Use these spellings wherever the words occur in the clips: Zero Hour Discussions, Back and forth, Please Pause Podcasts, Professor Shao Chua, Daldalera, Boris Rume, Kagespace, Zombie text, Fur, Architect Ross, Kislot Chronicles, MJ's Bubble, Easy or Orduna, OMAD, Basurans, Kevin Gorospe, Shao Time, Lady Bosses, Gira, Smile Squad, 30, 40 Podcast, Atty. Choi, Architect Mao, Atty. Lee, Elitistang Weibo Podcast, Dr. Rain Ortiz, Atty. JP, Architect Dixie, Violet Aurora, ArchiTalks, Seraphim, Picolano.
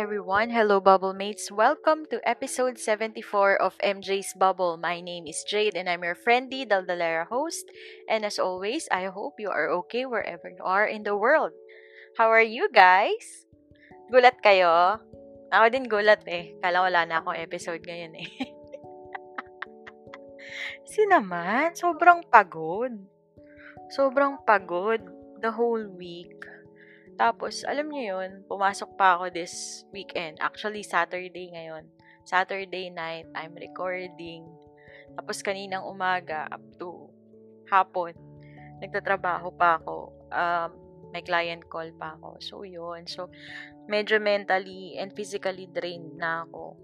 Everyone, hello Bubble Mates! Welcome to episode 74 of MJ's Bubble. My name is Jade and I'm your friendly Daldalera host. And as always, I hope you are okay wherever you are in the world. How are you guys? Gulat kayo? Ako din gulat eh. Kala wala na akong episode ngayon eh. Sinaman, sobrang pagod the whole week. Tapos, alam niyo yun, pumasok pa ako this weekend. Actually, Saturday ngayon. Saturday night, I'm recording. Tapos, kaninang umaga, up to hapon, nagtatrabaho pa ako. May client call pa ako. So, yun. So, medyo mentally and physically drained na ako.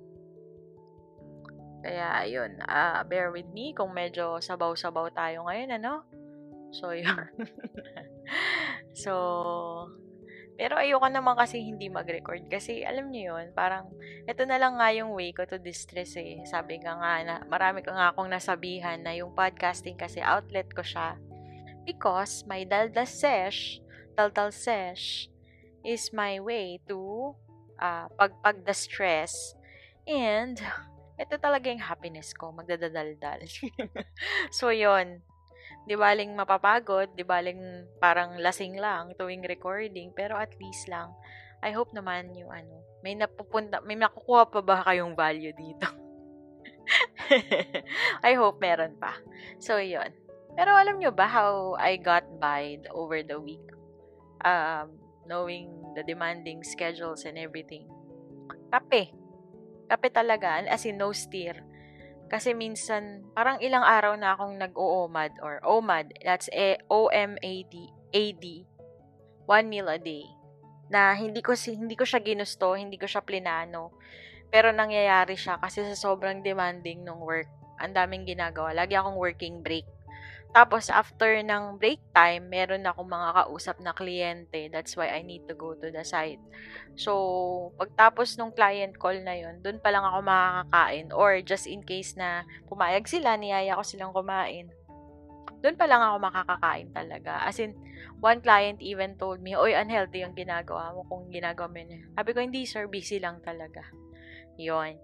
Kaya, yun. Bear with me kung medyo sabaw-sabaw tayo ngayon, ano? So, yun. So, pero ayoko naman kasi hindi mag-record. Kasi, alam niyo yun, parang, ito na lang nga yung way ko to distress eh. Sabi ka nga, marami ka nga akong nasabihan na yung podcasting kasi outlet ko siya. Because my Daldal Sesh, is my way to pag-distress. And, ito talaga yung happiness ko, magdadaldal. So, yun. Di baling mapapagod, di baling parang lasing lang tuwing recording, pero at least lang, I hope naman yung ano, may nakukuha pa ba kayong value dito? I hope meron pa. So, yun. Pero alam nyo ba how I got by over the week? Knowing the demanding schedules and everything. Kape talaga, as in no steer. Kasi minsan, parang ilang araw na akong nag-OMAD or OMAD, that's OMAD, one meal a day, na hindi ko siya ginusto, hindi ko siya plinano, pero nangyayari siya kasi sa sobrang demanding ng work, ang daming ginagawa, lagi akong working break. Tapos, after ng break time, meron akong mga kausap na kliyente. That's why I need to go to the site. So, pagtapos nung client call na yun, dun pa lang ako makakain. Or, just in case na pumayag sila, niyaya ko silang kumain. Dun pa lang ako makakakain talaga. As in, one client even told me, "Oy, unhealthy yung ginagawa mo kung ginagawa mo yun." Sabi ko, "Hindi sir, busy lang talaga." Yun.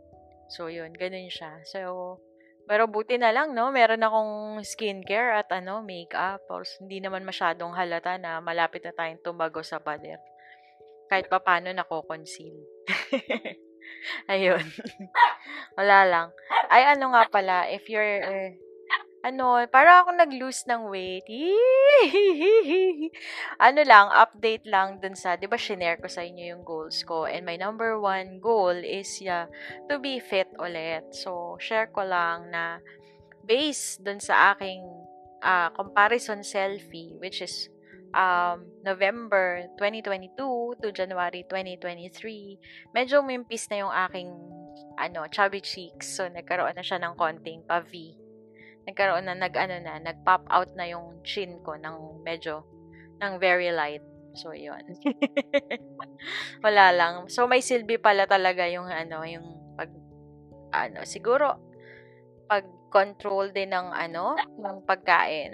So, yun. Ganun siya. So, pero buti na lang, no? Meron akong skincare at makeup. Or hindi naman masyadong halata na malapit na tayong tumago sa pader. Kahit pa paano nako-conceal. Ayun. Wala lang. Ay, nga pala, if you're, para akong nag-lose ng weight. Update lang dun sa, di ba, shinare ko sa inyo yung goals ko. And my number one goal is to be fit ulit. So, share ko lang na based dun sa aking comparison selfie, which is November 2022 to January 2023, medyo umimpis na yung aking chubby cheeks. So, nagkaroon na siya ng konting pa-V. Nagkaroon na, nag-pop out na yung chin ko ng very light. So, yun. Wala lang. So, may silbi pala talaga yung control din ng pagkain.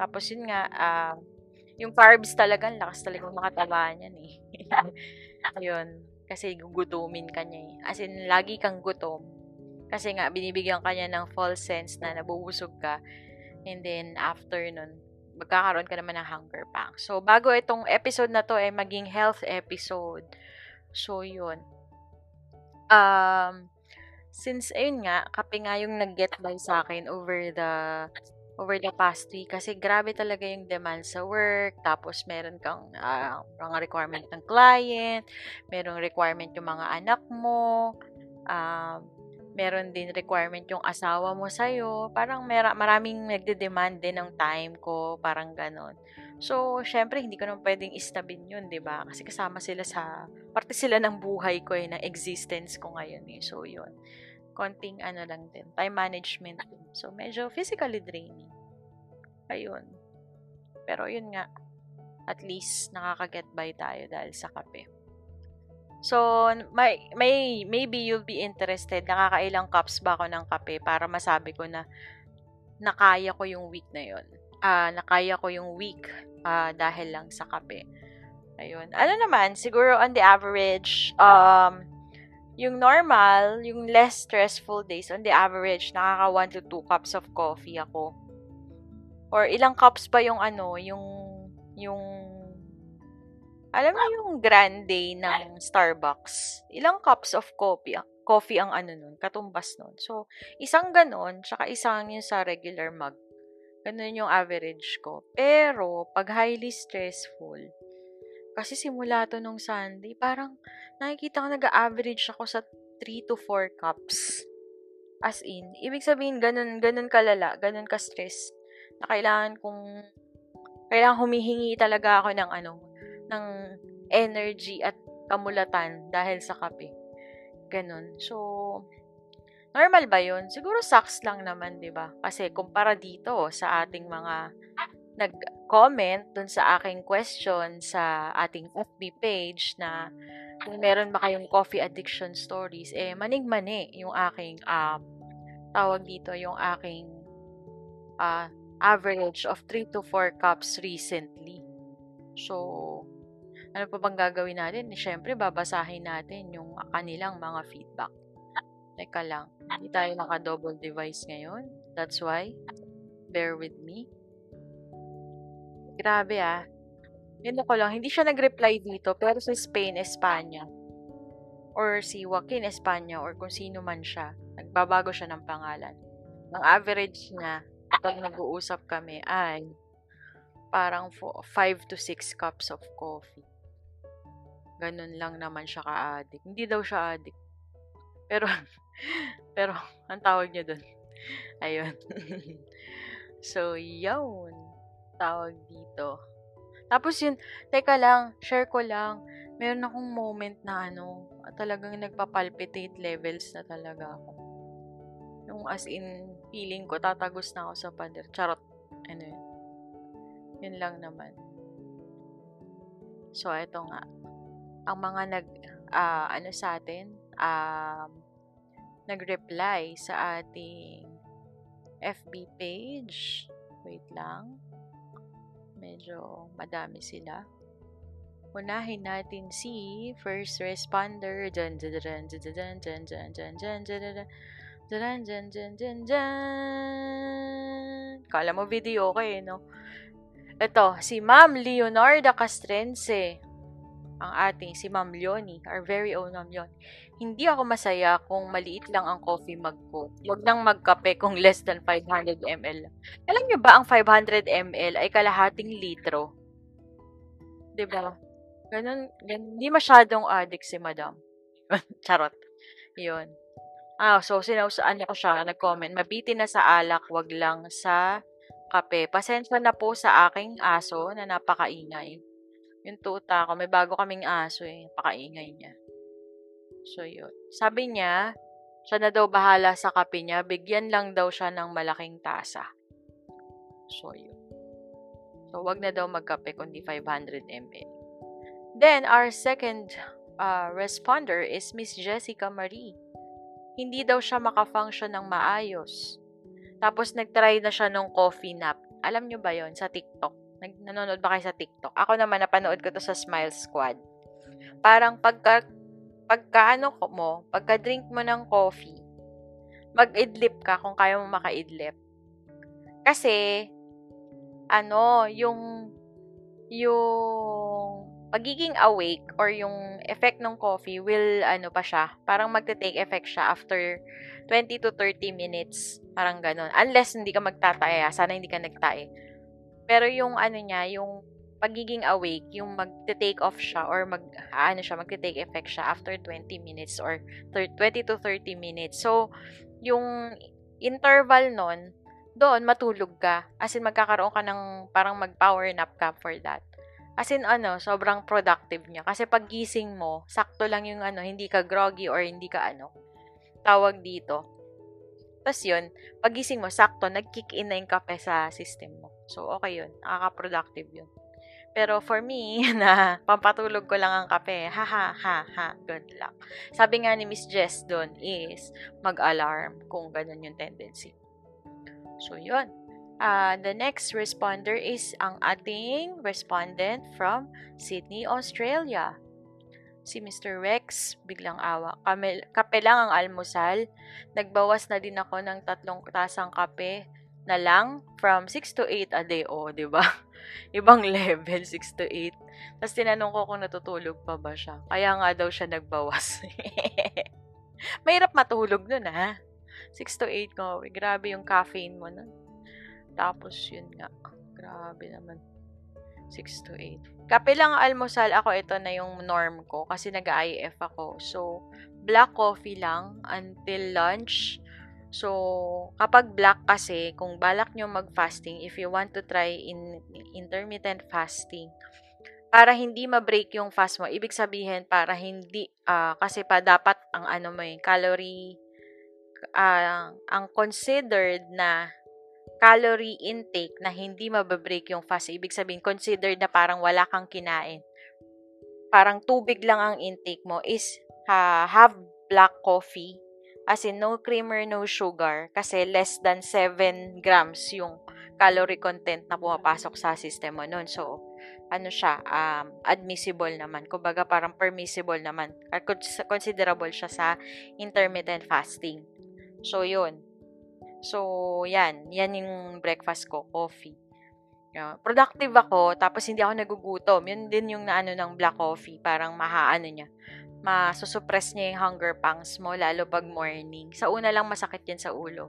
Tapos, yun nga, yung carbs talaga, lakas talaga makatabaan yan eh. Yun. Kasi gugutumin ka niya eh. As in, lagi kang gutom. Kasi nga, binibigyan ka niya ng false sense na nabubusog ka. And then, after nun, magkakaroon ka naman ng hunger pang. So, bago itong episode na to ay maging health episode. So, yun. Since, ayun nga, kape nga yung nag-get by sa akin over the past week. Kasi grabe talaga yung demand sa work. Tapos, meron kang mga requirement ng client. Merong requirement yung mga anak mo. Meron din requirement yung asawa mo sa'yo. Parang maraming nagde-demand din ng time ko. Parang ganon. So, syempre, hindi ko naman pwedeng istabin yun, di ba? Kasi kasama sila sa, parte sila ng buhay ko, eh, ng existence ko ngayon, eh. So, yun. Konting, ano lang din, time management. So, medyo physically draining. Ayun. Pero, yun nga, at least, nakaka-get by tayo dahil sa kape. So, maybe you'll be interested, nakakailang cups ba ako ng kape para masabi ko na nakaya ko yung week na yun. Nakaya ko yung week dahil lang sa kape. Ayun. Ano naman, siguro on the average, yung normal, yung less stressful days, on the average, nakaka 1 to 2 cups of coffee ako. Or ilang cups ba yung ano, yung alam mo yung grande ng Starbucks? Ilang cups of coffee ang ano nun, katumbas nun. So, isang ganon, tsaka isang yung sa regular mug. Ganun yung average ko. Pero, pag highly stressful, kasi simula to nung Sunday, parang nakikita ko nag-average ako sa 3 to 4 cups. As in, ibig sabihin, ganun kalala, ganun ka-stress, na kailangan humihingi talaga ako ng ng energy at kamulatan dahil sa kape. Ganun. So, normal ba yun? Siguro sucks lang naman, di ba? Kasi kumpara dito sa ating mga nag-comment dun sa aking question sa ating FB page na kung meron ba kayong coffee addiction stories, eh maning-mani yung aking tawag dito, yung aking average of 3 to 4 cups recently. So, ano pa bang gagawin natin? Siyempre, babasahin natin yung kanilang mga feedback. Teka lang, hindi tayo naka-double device ngayon. That's why, bear with me. Grabe ah. Yun ako lang, hindi siya nag-reply dito, pero sa Spain, Espanya, or si Joaquin, Espanya, or kung sino man siya, nagbabago siya ng pangalan. Ang average niya, pag nag-uusap kami, ay parang 5 to 6 cups of coffee. Ganun lang naman siya ka-addict. Hindi daw siya addict. Pero, ang tawag niya dun. Ayun. So, yun. Tawag dito. Tapos yun, teka lang, share ko lang. Meron akong moment na talagang nagpapalpitate levels na talaga ako. Yung as in, feeling ko, tatagos na ako sa pader. Charot. Ano yun? Yun lang naman. So, ito nga. Ang mga sa atin, nag-reply sa ating FB page. Wait lang. Medyo madami sila. Unahin natin si first responder. Kala mo video ko eh, no? Ito, si Ma'am Leonarda Castrense. Ang ating si Ma'am Leonie, our very own Ma'am Leonie. Hindi ako masaya kung maliit lang ang coffee mug ko. Huwag nang magkape kung less than 500 ml. Alam niyo ba ang 500 ml ay kalahating litro? 'Di ba? Ganun, hindi masyadong addict si Madam. Charot. 'Yon. So sinausaan ako siya, nag-comment. Mabiti na sa alak, wag lang sa kape. Pasensya na po sa aking aso na napakaingay. Yung tuta ko, may bago kaming aso eh, napakaingay niya. So, yun. Sabi niya, siya na daw bahala sa kape niya, bigyan lang daw siya ng malaking tasa. So, yun. So, wag na daw magkape kundi 500 ml. Then, our second responder is Miss Jessica Marie. Hindi daw siya makafunction ng maayos. Tapos, nagtry na siya ng coffee nap. Alam nyo ba yon sa TikTok? Nanonood ba kayo sa TikTok? Ako naman, napanood ko to sa Smile Squad. Parang pagka-drink mo ng coffee, mag-idlip ka kung kaya mo maka-idlip. Kasi, yung pagiging awake or yung effect ng coffee will, pa siya, parang magte-take effect siya after 20 to 30 minutes. Parang ganun. Unless hindi ka magtataya. Sana hindi ka nagtaya. Pero yung yung pagiging awake, yung magte-take off siya or magte-take effect siya after 20 minutes or 20 to 30 minutes. So, yung interval nun, doon matulog ka. As in, magkakaroon ka ng parang mag-power nap ka for that. As in, ano, sobrang productive niya. Kasi pag gising mo, sakto lang yung ano, hindi ka groggy or hindi ka ano, tawag dito. Tapos yun, pag gising mo, sakto, nag-kick in na yung kape sa system mo. So, okay yun. Nakaka-productive yun. Pero for me, na pampatulog ko lang ang kape, ha ha ha ha, good luck. Sabi nga ni Miss Jess doon is mag-alarm kung ganun yung tendency. So, yun. The next responder is ang ating respondent from Sydney, Australia. Si Mr. Rex, biglang awa. Kape lang ang almusal. Nagbawas na din ako ng 3 tasang kape na lang from 6 to 8 a day. O, oh, diba? Ibang level, 6 to 8. Tapos tinanong ko kung natutulog pa ba siya. Kaya nga daw siya nagbawas. Mahirap matulog nun, ha? 6 to 8 ko. Grabe yung caffeine mo nun. Tapos, yun nga. Grabe naman. 6 to 8. Kape lang almusal ako. Ito na yung norm ko. Kasi nag-IF ako. So, black coffee lang until lunch. So, kapag black kasi, kung balak nyo mag-fasting, if you want to try intermittent fasting, para hindi ma-break yung fast mo, ibig sabihin, para hindi, kasi pa dapat ang ano mo yung calorie, ang considered na calorie intake na hindi mababreak yung fast, ibig sabihin, considered na parang wala kang kinain. Parang tubig lang ang intake mo is have black coffee. As in, no creamer, no sugar. Kasi less than 7 grams yung calorie content na pumapasok sa system mo nun. So, ano siya, admissible naman. Kumbaga, parang permissible naman. Considerable siya sa intermittent fasting. So, yun. So, yan. Yan yung breakfast ko, coffee. Productive ako, tapos hindi ako nagugutom. Yun din yung naano ng black coffee. Parang mahaano niya. Masusuppress niya yung hunger pangs mo, lalo pag morning. Sa una lang masakit yan sa ulo.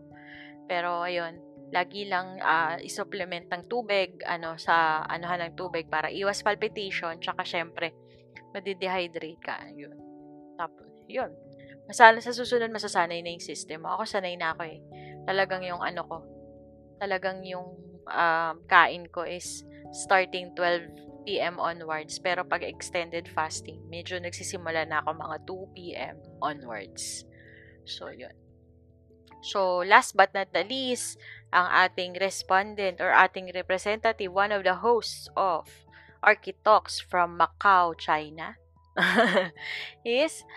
Pero, ayun, lagi lang isupplement ng tubig, ano, sa anuhan ng tubig para iwas palpitation, tsaka syempre, madidehydrate ka. Yun. Tapos, yun. Sa susunod, masasanay na yung system. Ako, sanay na ako eh. Talagang yung ano ko, talagang yung kain ko is starting 12 PM onwards, pero pag extended fasting, medyo nagsisimula na ako mga 2 PM onwards. So, yun. So, last but not the least, ang ating respondent or ating representative, one of the hosts of ArchiTalks from Macau, China, is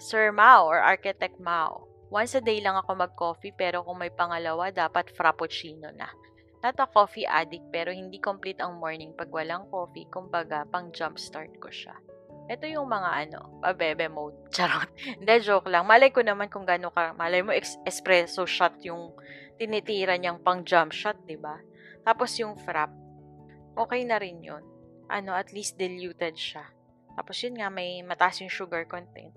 Sir Mao or Architect Mao. Once a day lang ako mag-coffee, pero kung may pangalawa, dapat frappuccino na. Not a coffee addict, pero hindi complete ang morning pag walang coffee. Kumbaga, pang jumpstart ko siya. Ito yung mga ano, pabebe mode. Charot. Hindi, joke lang. Malay ko naman kung gano'n ka. Malay mo, espresso shot yung tinitira niyang pang jump shot, diba? Tapos yung frap. Okay na rin yun. Ano, at least diluted siya. Tapos yun nga, may mataas yung sugar content.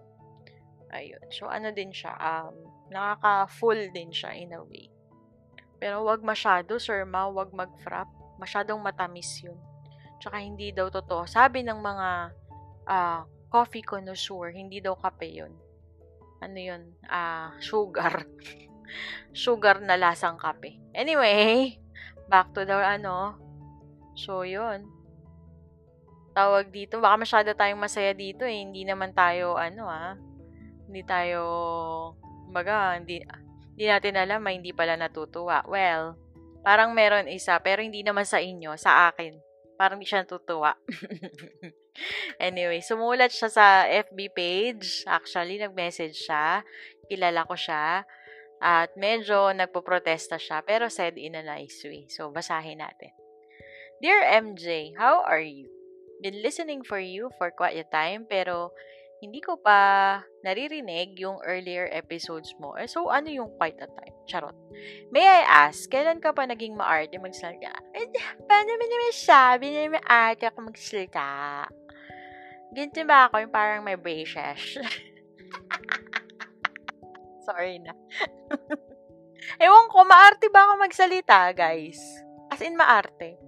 Ayun. So, ano din siya. Nakaka-full din siya in a way. Pero wag masyado, Sir Ma, wag mag-frap. Masyadong matamis yun. Tsaka hindi daw totoo. Sabi ng mga coffee connoisseur, hindi daw kape yun. Ano yun? Sugar. Sugar na lasang kape. Anyway, back to the ano. So, yun. Tawag dito. Baka masyado tayong masaya dito eh. Hindi naman tayo, ano Hindi tayo, baga, hindi natin alam, may hindi pala natutuwa. Well, parang meron isa, pero hindi naman sa inyo, sa akin. Parang hindi siya natutuwa. Anyway, sumulat siya sa FB page. Actually, nag-message siya. Kilala ko siya. At medyo nagpo-protesta siya, pero said in a nice way. So, basahin natin. Dear MJ, how are you? Been listening for you for quite a time, pero hindi ko pa naririnig yung earlier episodes mo. So, ano yung quite a time? Charot. May I ask, kailan ka pa naging maarte magsalita? Paano mo naman sabi na maarte ako magsalita? Ganito ba ako yung parang may braces? Sorry na. Ewan ko, maarte ba ako magsalita, guys? As in, maarte.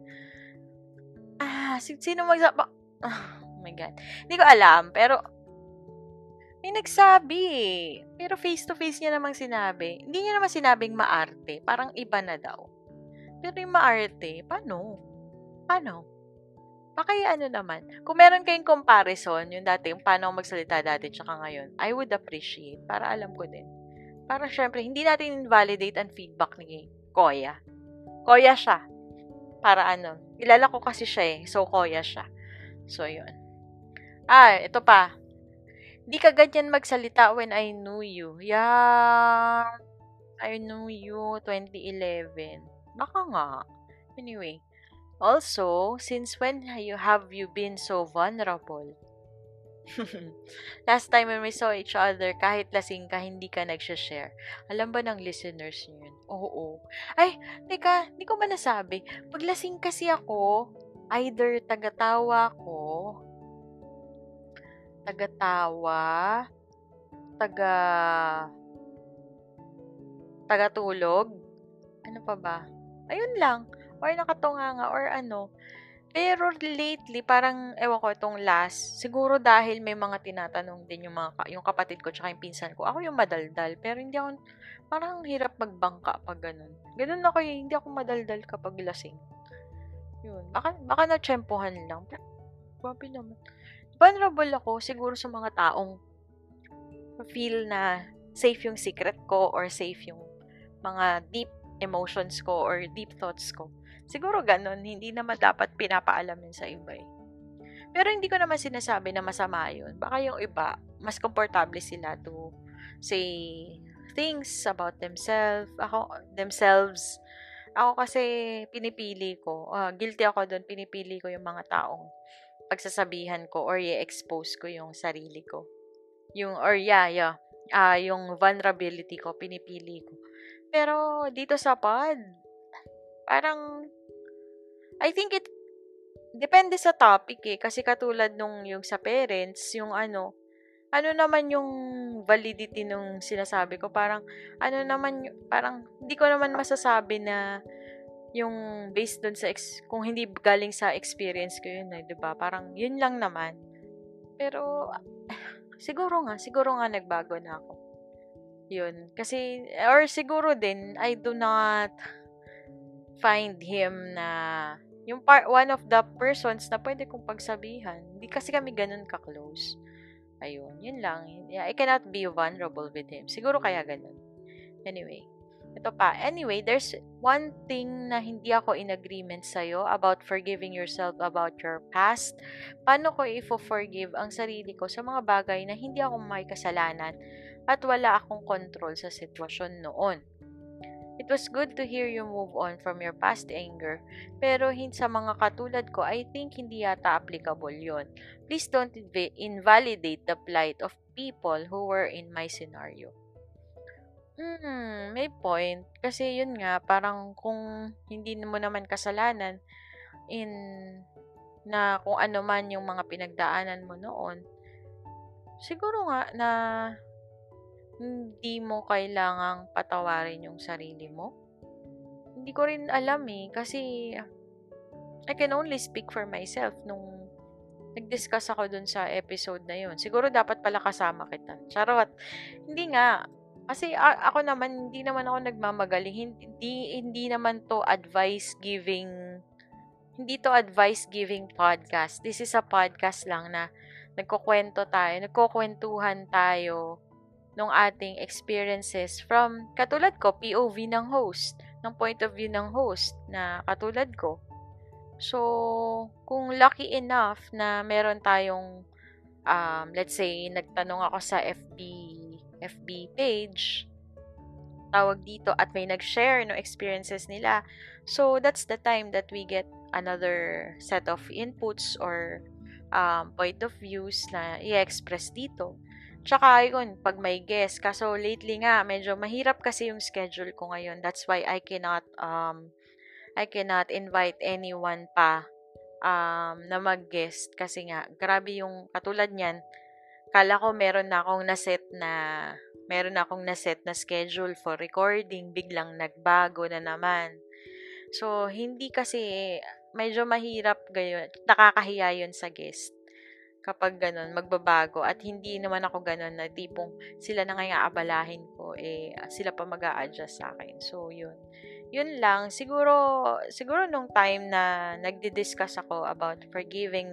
Sino magsalita? Oh my God. Hindi ko alam, pero May nagsabi eh. Pero face-to-face niya namang sinabi. Hindi niya naman sinabing maarte. Parang iba na daw. Pero yung maarte, paano? Paano? Baka ano naman. Kung meron kayong comparison, yung dati, yung paano magsalita dati tsaka ngayon, I would appreciate para alam ko din. Parang syempre, hindi natin invalidate ang feedback ni Koya. Koya siya. Para ano. Kilala ko kasi siya eh. So, Koya siya. So, yun. Ah, ito pa. Di ka ganyan magsalita when I knew you. Yeah. I knew you 2011. Baka nga. Anyway. Also, since when have you been so vulnerable? Last time when we saw each other, kahit lasing ka, hindi ka nagsha-share. Alam ba ng listeners yun? Oo. Ay, teka, hindi ko ba nasabi? Pag lasing kasi ako, either tagatulog, ano pa ba? Ayun lang. Or nakatunganga, or ano. Pero lately, parang, ewan ko, itong last, siguro dahil may mga tinatanong din yung kapatid ko tsaka yung pinsan ko. Ako yung madaldal, pero hindi ako, parang hirap magbangka pag ganun. Ganun ako eh, hindi ako madaldal kapag lasing. Yun. Baka na-tsempohan lang. Grabe naman. Vulnerable ako siguro sa mga taong feel na safe yung secret ko or safe yung mga deep emotions ko or deep thoughts ko. Siguro ganun, hindi naman dapat pinapaalam yun sa iba eh. Pero hindi ko naman sinasabi na masama yun. Baka yung iba, mas komportable sila to say things about themselves. Ako kasi pinipili ko. Guilty ako dun, pinipili ko yung mga taong pagsasabihan ko or i-expose ko yung sarili ko. Yung vulnerability ko, pinipili ko. Pero dito sa pod, parang, I think it, depende sa topic eh. Kasi katulad nung yung sa parents, yung ano naman yung validity nung sinasabi ko. Parang, ano naman, parang, hindi ko naman masasabi na, yung based dun sa, kung hindi galing sa experience ko yun eh, diba? Parang, yun lang naman. Pero, siguro nga nagbago na ako. Yun. Kasi, or siguro din, I do not find him na yung one of the persons na pwede kong pagsabihan. Hindi kasi kami ganun ka-close. Ayun. Yun lang. Yeah, I cannot be vulnerable with him. Siguro kaya ganun. Anyway. Ito pa. Anyway, there's one thing na hindi ako in agreement sa'yo about forgiving yourself about your past. Paano ko i-forgive ang sarili ko sa mga bagay na hindi ako may kasalanan at wala akong control sa sitwasyon noon? It was good to hear you move on from your past anger, pero sa mga katulad ko, I think hindi yata applicable yon. Please don't invalidate the plight of people who were in my scenario. May point. Kasi yun nga, parang kung hindi mo naman kasalanan na kung ano man yung mga pinagdaanan mo noon, siguro nga na hindi mo kailangang patawarin yung sarili mo. Hindi ko rin alam eh, kasi I can only speak for myself nung nag-discuss ako dun sa episode na yun. Siguro dapat pala kasama kita. Charot. Hindi nga. Kasi ako naman, hindi naman ako nagmamagaling. Hindi naman to advice-giving podcast. This is a podcast lang na nagkukwentuhan tayo ng ating experiences from, katulad ko, POV ng host, ng point of view ng host na katulad ko. So, kung lucky enough na meron tayong, let's say, nagtanong ako sa FB page, tawag dito, at may nag-share no experiences nila. So, that's the time that we get another set of inputs or point of views na i-express dito. Tsaka, yun, pag may guest. Kaso, lately nga, medyo mahirap kasi yung schedule ko ngayon. That's why I cannot invite anyone pa na mag-guest. Kasi nga, grabe yung katulad niyan. Kala ko meron na akong naset na schedule for recording, biglang nagbago na naman. So, hindi kasi medyo mahirap gayon, nakakahiya yun sa guest. kapag ganun, magbabago. At hindi naman ako ganun na tipong sila na nga aabalahin ko, eh, sila pa mag-a-adjust sa akin. So, yun. Yun lang. Siguro nung time na nagdi-discuss ako about forgiving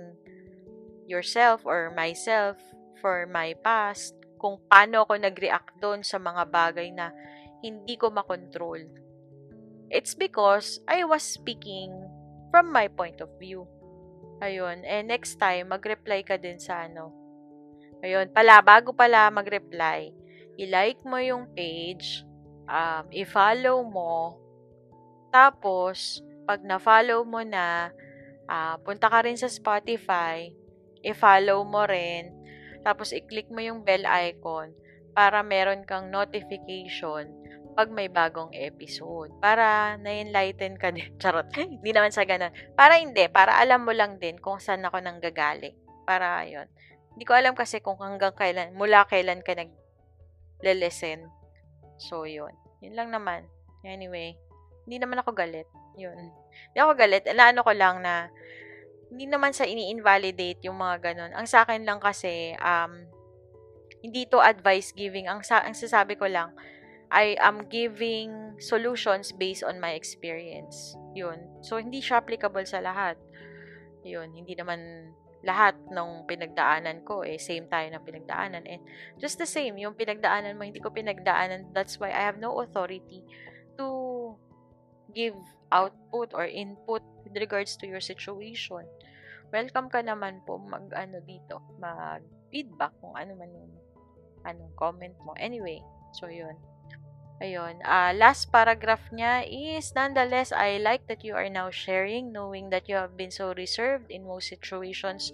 yourself or myself for my past, kung paano ako nag-react doon sa mga bagay na hindi ko makontrol. It's because I was speaking from my point of view. Ayun. And next time, mag-reply ka din sa ano. Ayun. Bago pala mag-reply, i-like mo yung page, i-follow mo, tapos, pag na-follow mo na, punta ka rin sa Spotify, i-follow mo rin, tapos i-click mo yung bell icon para meron kang notification pag may bagong episode. Para na-enlighten ka din. Charot. Hindi naman sa ganun. Para alam mo lang din kung saan ako nanggagaling. Para yun. Hindi ko alam kasi kung mula kailan ka nag-listen. So, yun. Yun lang naman. Anyway, hindi naman ako galit. Yun. Hindi ako galit. Ano ko lang na hindi naman sa ini-invalidate yung mga ganun. Ang sa akin lang kasi, hindi to advice giving. Ang sasabi ko lang, I am giving solutions based on my experience. Yun. So, hindi siya applicable sa lahat. Yun. Hindi naman lahat ng pinagdaanan ko, eh, same tayo ng pinagdaanan. And just the same, yung pinagdaanan mo, hindi ko pinagdaanan. That's why I have no authority to give output or input with regards to your situation. Welcome ka naman po mag-feedback kung ano man yung comment mo. Anyway, so yun. Ayun. Last paragraph niya is, nonetheless, I like that you are now sharing, knowing that you have been so reserved in most situations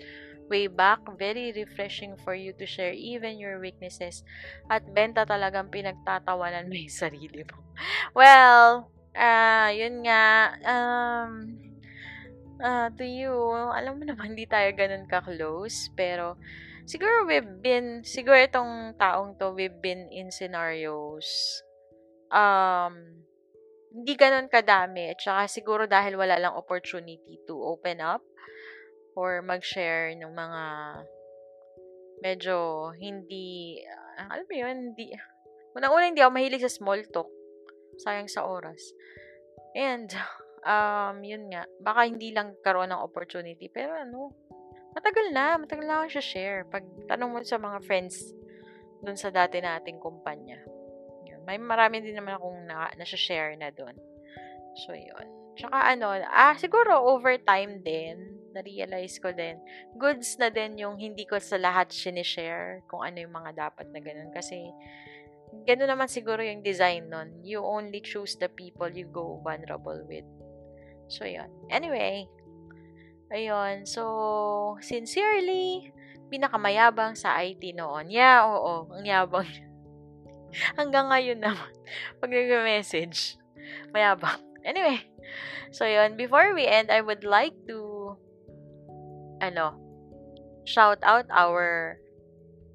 way back. Very refreshing for you to share even your weaknesses. At benta talagang pinagtatawanan mo yung sarili mo. Well, yun nga. To you, alam mo naman, hindi tayo ganun ka-close. Pero, siguro itong taong to, we've been in scenarios hindi ganun kadami at saka siguro dahil wala lang opportunity to open up or mag-share ng mga medyo hindi alam mo yun, unang-una hindi ako mahilig sa small talk, sayang sa oras, and yun nga, baka hindi lang karoon ng opportunity, pero ano, matagal na akong share pag tanong mo sa mga friends dun sa dati nating kumpanya. May marami din naman akong na-share na doon. So, yun. Tsaka ano, siguro over time din, na-realize ko din, goods na din yung hindi ko sa lahat sinishare kung ano yung mga dapat na ganun. Kasi, ganun naman siguro yung design nun. You only choose the people you go vulnerable with. So, yun. Anyway, ayun. So, sincerely, pinakamayabang sa IT noon. Yeah, oo. Ang yabang. Hanggang ngayon naman, pag nag-message, mayabang. Anyway, so yun, before we end, I would like to, shout out our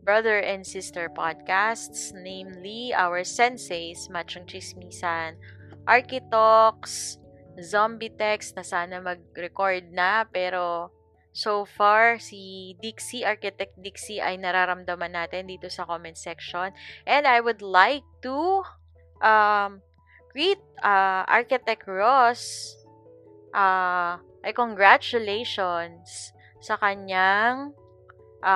brother and sister podcasts, namely our senseis, Machong Chismisan, ArchiTalks, Zombie Text, na sana mag-record na, pero so far, si Dixie, Architect Dixie, ay nararamdaman natin dito sa comment section. And I would like to greet Architect Ross. Ay congratulations sa kanyang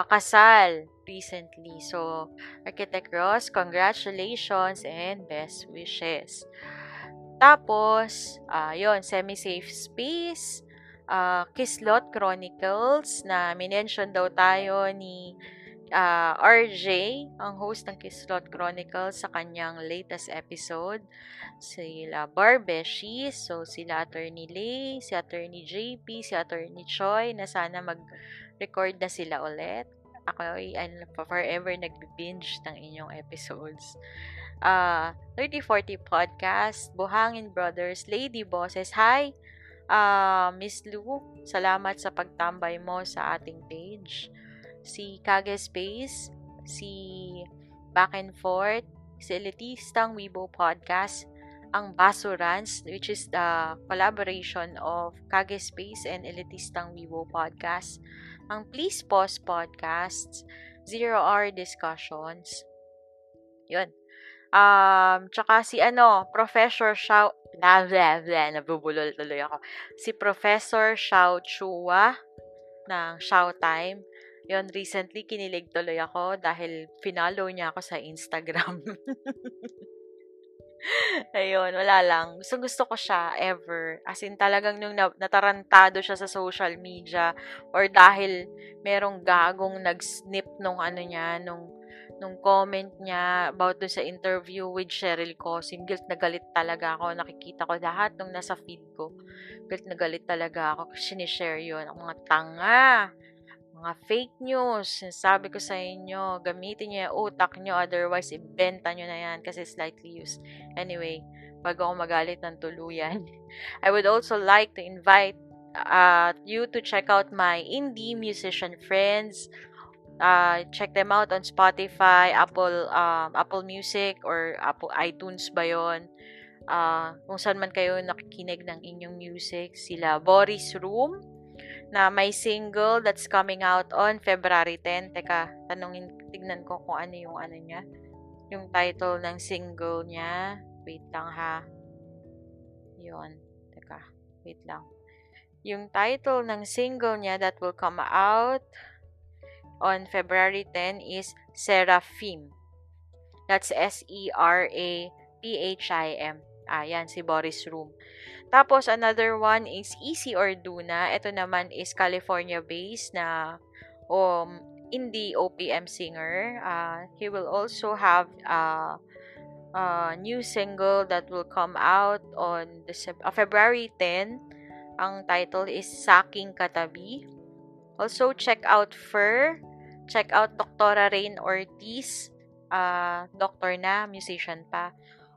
kasal recently. So, Architect Ross, congratulations and best wishes. Tapos, yun, semi-safe space. Kislot Chronicles na minention daw tayo ni RJ, ang host ng Kislot Chronicles, sa kanyang latest episode. Sila Barbeshi, so sila Atty. Lee, si Atty. JP, si Atty. Choi, na sana mag-record na sila ulit. Ako ay forever nag-binge ng inyong episodes. 30, 40 Podcast, Buhangin Brothers, Lady Bosses. Hi! Miss Lou, salamat sa pagtambay mo sa ating page. Si Kagespace, si Back and Forth, si Elitistang Weibo Podcast, ang Basurans, which is the collaboration of Kagespace and Elitistang Weibo Podcast, ang Please Pause Podcasts, Zero Hour Discussions. Yun. Tsaka si Professor Shao, nabubulol tuloy ako. Si Professor Shao Chua ng Shao Time. Yun, recently kinilig tuloy ako dahil finalo niya ako sa Instagram. Ayun, wala lang. Gusto ko siya ever. As in, talagang nung natarantado siya sa social media or dahil merong gagong nag-snip nung niya, nung comment niya about dun sa interview with Cheryl Cosim. Guilt na galit talaga ako. Nakikita ko lahat nung nasa feed ko. Guilt na galit talaga ako. Sinishare yun. Ang mga tanga. Mga fake news. Sabi ko sa inyo, gamitin niyo yung utak niyo, otherwise ibenta niyo na yan kasi slightly used. Anyway, bago ako magalit ng tuluyan, I would also like to invite you to check out my indie musician friends. Check them out on Spotify, Apple Music, or Apple iTunes ba yun? Kung saan man kayo nakikinig ng inyong music, sila Boris Rume, na may single that's coming out on February 10. Teka, tignan ko kung ano yung niya. Yung title ng single niya. Wait lang ha. Yun. Teka, wait lang. Yung title ng single niya that will come out on February 10 is Seraphim. That's Seraphim. Ayan, si Boris Rume. Tapos, another one is Easy or Orduna. Ito naman is California-based na indie OPM singer. He will also have a new single that will come out on February 10. Ang title is Saking Katabi. Also, check out Fur. Check out Dr. Rain Ortiz. Doctor na, musician pa.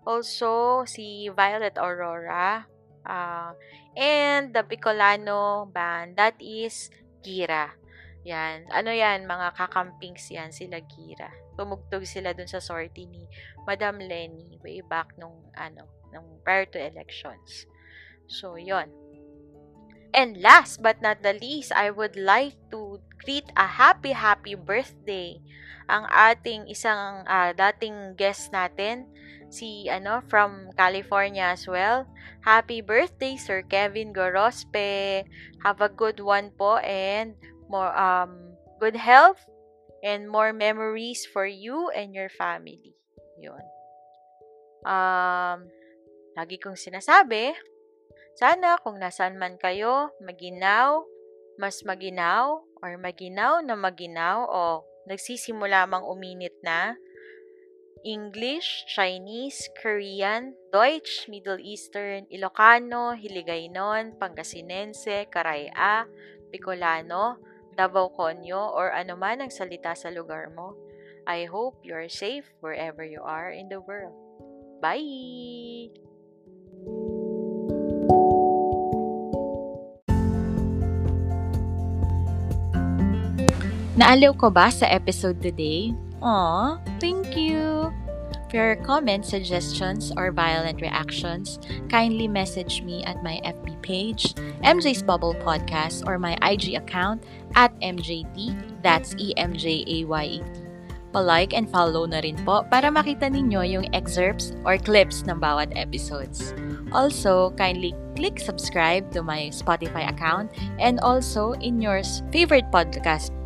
Also, si Violet Aurora and the Picolano band that is Gira. Yan. Yan? Mga kakampings yan, sila Gira. Tumugtog sila dun sa sortie ni Madam Lenny way back nung prior to elections. So, yon. And last but not the least, I would like to greet a happy birthday ang ating isang dating guest natin, si from California as well. Happy birthday, Sir Kevin Gorospe. Have a good one po and more good health and more memories for you and your family. Yun. Lagi kong sinasabi, sana kung nasaan man kayo, maginaw, mas maginaw, or maginaw na maginaw, o nagsisimula mang uminit na English, Chinese, Korean, Deutsch, Middle Eastern, Ilocano, Hiligaynon, Pangasinense, Karaya, Picolano, Davao-Conyo, or anuman ang salita sa lugar mo. I hope you are safe wherever you are in the world. Bye! Naaliw ko ba sa episode today? Aw, thank you! For your comments, suggestions, or violent reactions, kindly message me at my FB page, MJ's Bubble Podcast, or my IG account, @MJT, that's EMJAYET. Palike and follow na rin po para makita ninyo yung excerpts or clips ng bawat episodes. Also, kindly click subscribe to my Spotify account and also in your favorite podcast